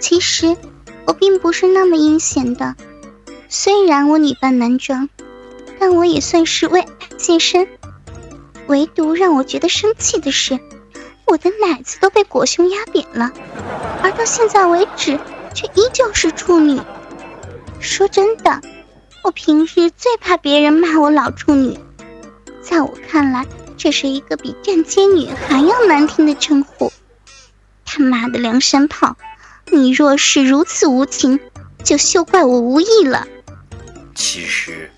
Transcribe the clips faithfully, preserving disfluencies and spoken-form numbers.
其实我并不是那么阴险的，虽然我女扮男装，但我也算是为爱献身。唯独让我觉得生气的是，我的奶子都被裹胸压扁了，而到现在为止却依旧是处女。说真的，我平日最怕别人骂我老处女，在我看来这是一个比站街女还要难听的称呼。他妈的梁山炮，你若是如此无情，就休怪我无义了。其实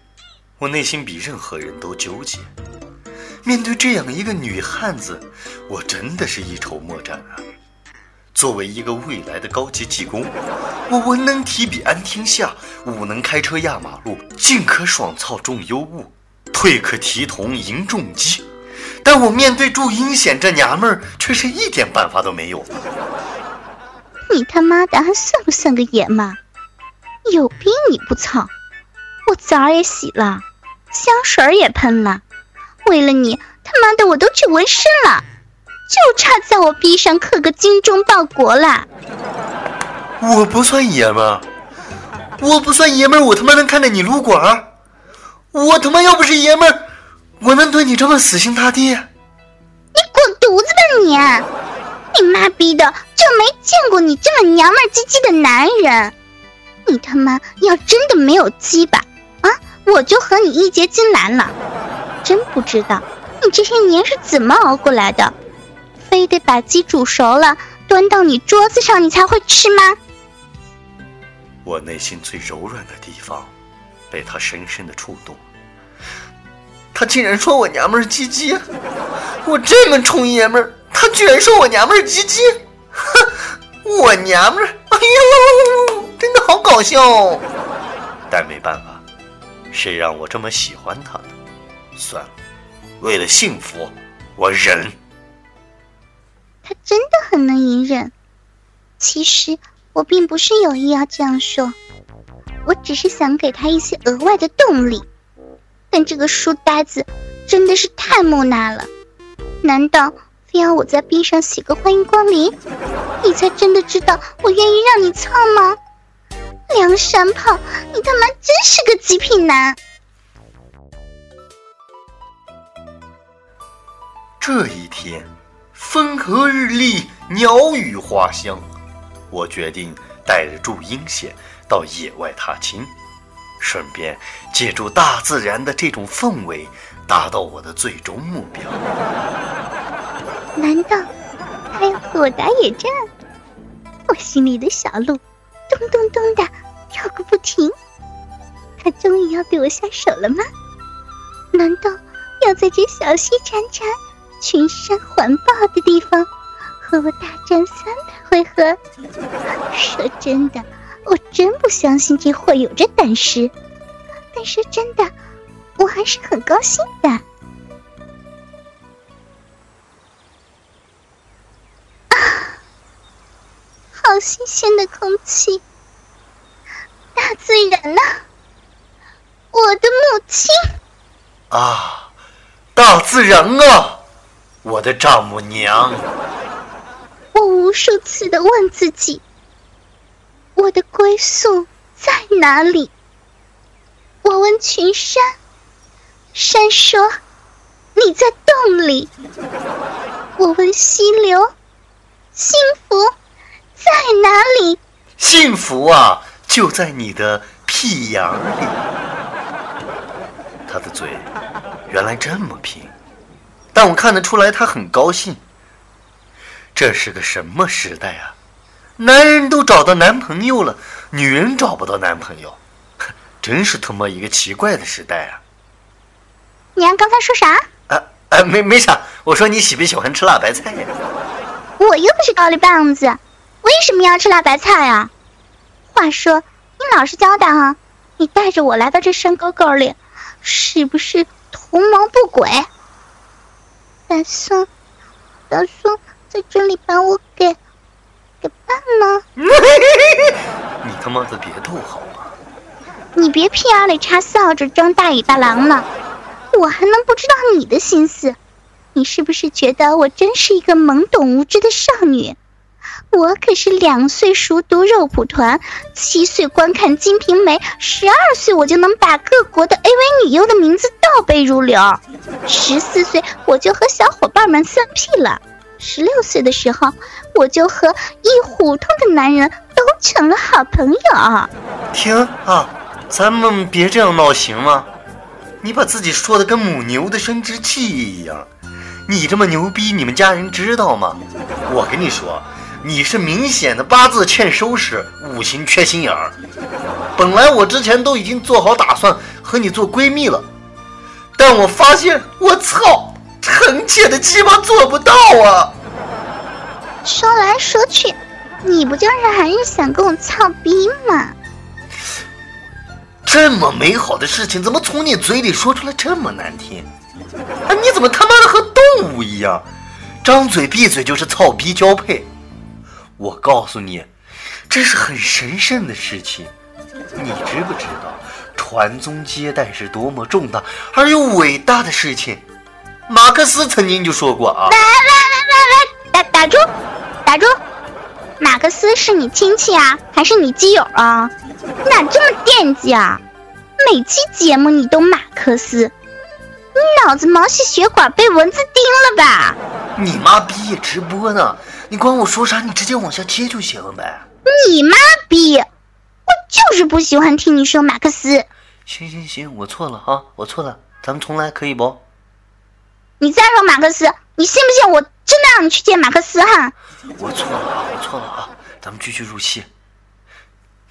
我内心比任何人都纠结，面对这样一个女汉子，我真的是一筹莫展啊。作为一个未来的高级技工，我文能提笔安天下，武能开车压马路，进可爽操重忧物，退可提铜迎重击，但我面对祝英显这娘们儿却是一点办法都没有。你他妈的还算不算个野蛮？有病你不操，我澡也洗了，香水也喷了，为了你他妈的我都去纹身了，就差在我臂上刻个精忠报国了。我不算爷们儿，我不算爷们儿，我他妈能看着你撸管？我他妈要不是爷们儿，我能对你这么死心塌地？你滚犊子吧你！你妈逼的，就没见过你这么娘们儿唧唧的男人。你他妈要真的没有鸡巴啊，我就和你义结金兰了。真不知道你这些年是怎么熬过来的，非得把鸡煮熟了端到你桌子上你才会吃吗？我内心最柔软的地方被他深深的触动，他竟然说我娘们儿唧唧，我这么冲爷们儿，他居然说我娘们儿唧唧，哼，我娘们儿，哎呦，真的好搞笑哦。但没办法，谁让我这么喜欢他呢？算了，为了幸福，我忍。他真的很能隐忍。其实我并不是有意要这样说，我只是想给他一些额外的动力，但这个书呆子真的是太木讷了。难道非要我在壁上写个欢迎光临，你才真的知道我愿意让你操吗？梁山炮，你他妈真是个极品男！这一天风和日丽，鸟语花香，我决定带着祝英显到野外踏青，顺便借助大自然的这种氛围达到我的最终目标。难道还要和我打野战？我心里的小鹿咚咚咚的跳个不停，他终于要对我下手了吗？难道要在这小溪潺潺群山环抱的地方和我大战三百回合？说真的，我真不相信这货有这胆识，但说真的，我还是很高兴的。啊，好新鲜的空气，大自然啊，我的母亲啊，大自然啊，我的丈母娘。我无数次的问自己，我的归宿在哪里？我问群山，山说你在洞里。我问溪流，幸福在哪里？幸福啊，就在你的屁眼里。他的嘴原来这么贫，但我看得出来他很高兴。这是个什么时代啊，男人都找到男朋友了，女人找不到男朋友，真是他妈一个奇怪的时代啊。娘刚才说啥？啊啊，没没啥，我说你喜不喜欢吃辣白菜呀？我又不是高丽棒子，为什么要吃辣白菜啊？话说你老实交代啊，你带着我来到这山沟沟里，是不是图谋不轨？打算打算在这里把我给给办了？你他妈的别逗好吗？你别屁眼里插扫帚装大尾巴狼了，我还能不知道你的心思？你是不是觉得我真是一个懵懂无知的少女？我可是两岁熟读肉蒲团，七岁观看《金瓶梅》，十二岁我就能把各国的 A V 女优的名字倒背如流，十四岁我就和小伙伴们三 P 了，十六岁的时候我就和一胡同的男人都成了好朋友。停啊，咱们别这样闹行吗？你把自己说的跟母牛的生殖器一样，你这么牛逼，你们家人知道吗？我跟你说，你是明显的八字欠收拾，五行缺心眼儿。本来我之前都已经做好打算和你做闺蜜了，但我发现，我操，臣妾的鸡巴做不到啊！说来说去，你不就是还是想跟我操逼吗？这么美好的事情，怎么从你嘴里说出来这么难听？哎，你怎么他妈的和动物一样，张嘴闭嘴就是操逼交配？我告诉你，这是很神圣的事情，你知不知道传宗接代是多么重大而又伟大的事情？马克思曾经就说过啊。来来来来来，打打住打住！马克思是你亲戚啊，还是你基友啊？哪这么惦记啊？每期节目你都马克思，你脑子毛细血管被蚊子叮了吧？你妈逼！直播呢，你管我说啥，你直接往下接就行了呗。你妈逼！我就是不喜欢听你说马克思。行行行，我错了啊，我错了，咱们重来可以不？你再说马克思，你信不信我真的让你去见马克思哈？我错了啊，我错了啊，咱们继续入戏。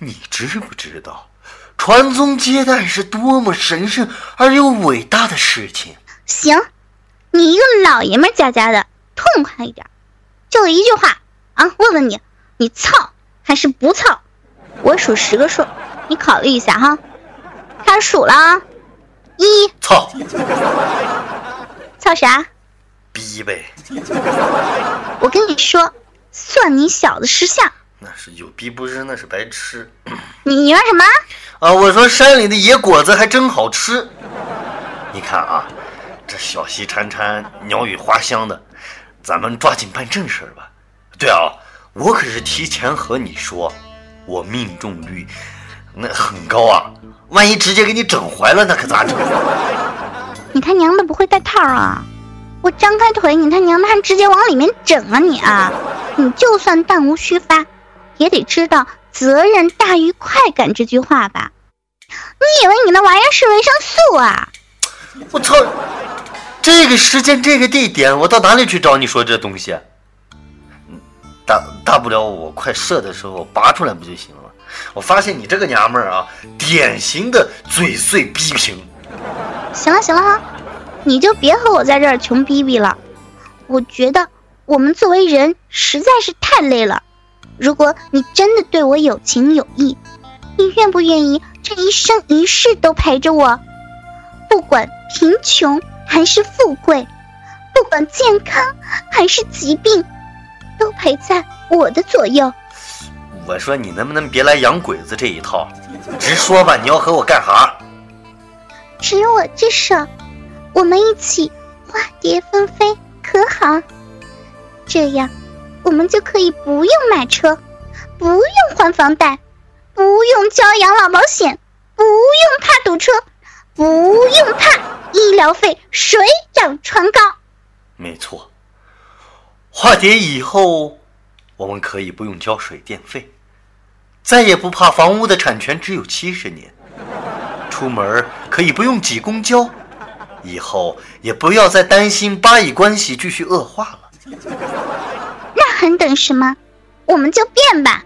你知不知道，传宗接代是多么神圣而又伟大的事情？行，你一个老爷们家家的，痛快一点。就一句话啊！问问你，你操还是不操？我数十个数，你考虑一下哈。开始数了啊！一操，操啥？逼呗！我跟你说，算你小子识相。那是有逼不知，那是白痴。你你说什么？啊！我说山里的野果子还真好吃。你看啊，这小溪潺潺，鸟语花香的。咱们抓紧办正事儿吧。对啊，我可是提前和你说，我命中率那很高啊，万一直接给你整怀了，那可咋整？你他娘的不会带套啊！我张开腿，你他娘的还直接往里面整啊你啊！你就算弹无虚发，也得知道责任大于快感这句话吧？你以为你那玩意儿是维生素啊？我操！这个时间这个地点，我到哪里去找你说这东西？大大不了我快射的时候拔出来不就行了？我发现你这个娘们儿啊，典型的嘴碎逼平。行了行了哈，你就别和我在这儿穷逼逼了。我觉得我们作为人实在是太累了。如果你真的对我有情有义，你愿不愿意这一生一世都陪着我？不管贫穷还是富贵，不管健康还是疾病，都陪在我的左右。我说你能不能别来洋鬼子这一套，直说吧，你要和我干啥？执我之手，我们一起花蝶纷飞，可好？这样我们就可以不用买车，不用还房贷，不用交养老保险，不用怕堵车，不用怕医疗费水涨船高。没错，化蝶以后我们可以不用交水电费，再也不怕房屋的产权只有七十年，出门可以不用挤公交，以后也不要再担心巴以关系继续恶化了。那还等什么？我们就变吧。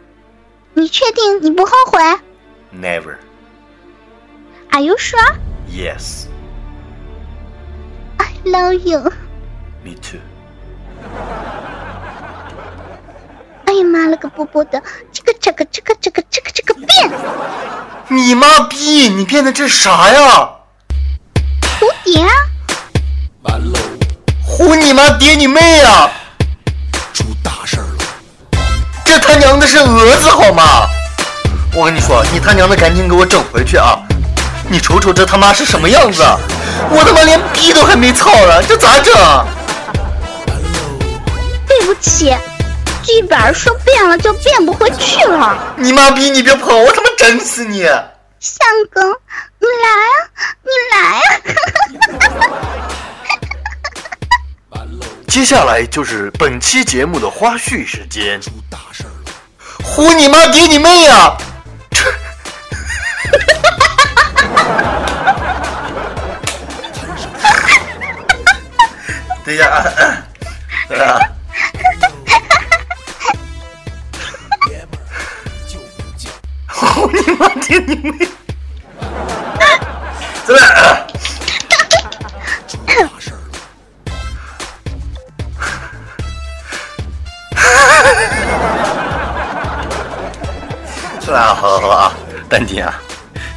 你确定你不后悔？ Never. Are you sure? Yes.Love you. Me too. 哎呀妈了个波波的，这个这个这个这个这个这个变！你妈逼！你变的这啥呀？蝴蝶啊！蝴你妈蝶你妹啊！出大事了！这他娘的是蛾子好吗？我跟你说，你他娘的赶紧给我整回去啊！你瞅瞅这他妈是什么样子！我他妈连逼都还没操了，这咋整？对不起，剧本说变了就变不回去了。你妈逼，你别跑，我他妈整死你！相公，你来啊，你来啊！接下来就是本期节目的花絮时间。出大事了！胡你妈爹你妹啊！等一下啊！对啊！胡你妈爹你妹！怎么样？啊，好好啊，丹婷啊，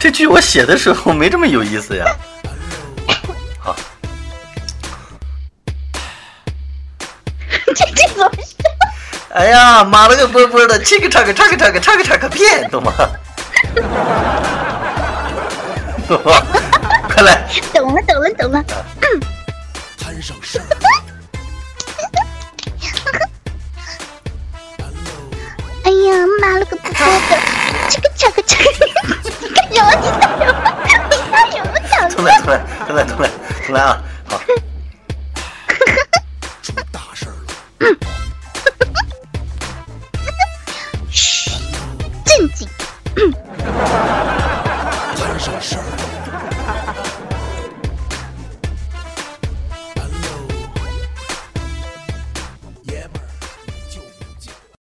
这剧我写的时候没这么有意思呀。好，这这怎么是？哎呀，马了个波波的，这个叉个叉个叉个叉个叉个片，懂吗？懂吗？快来！懂了，懂了，懂了。嗯。摊上事儿。哎呀，马了个波波的。这个这个这个，你干什么？你干什么？你干什么？讲出来出来出来出来出来啊！好，出大事了！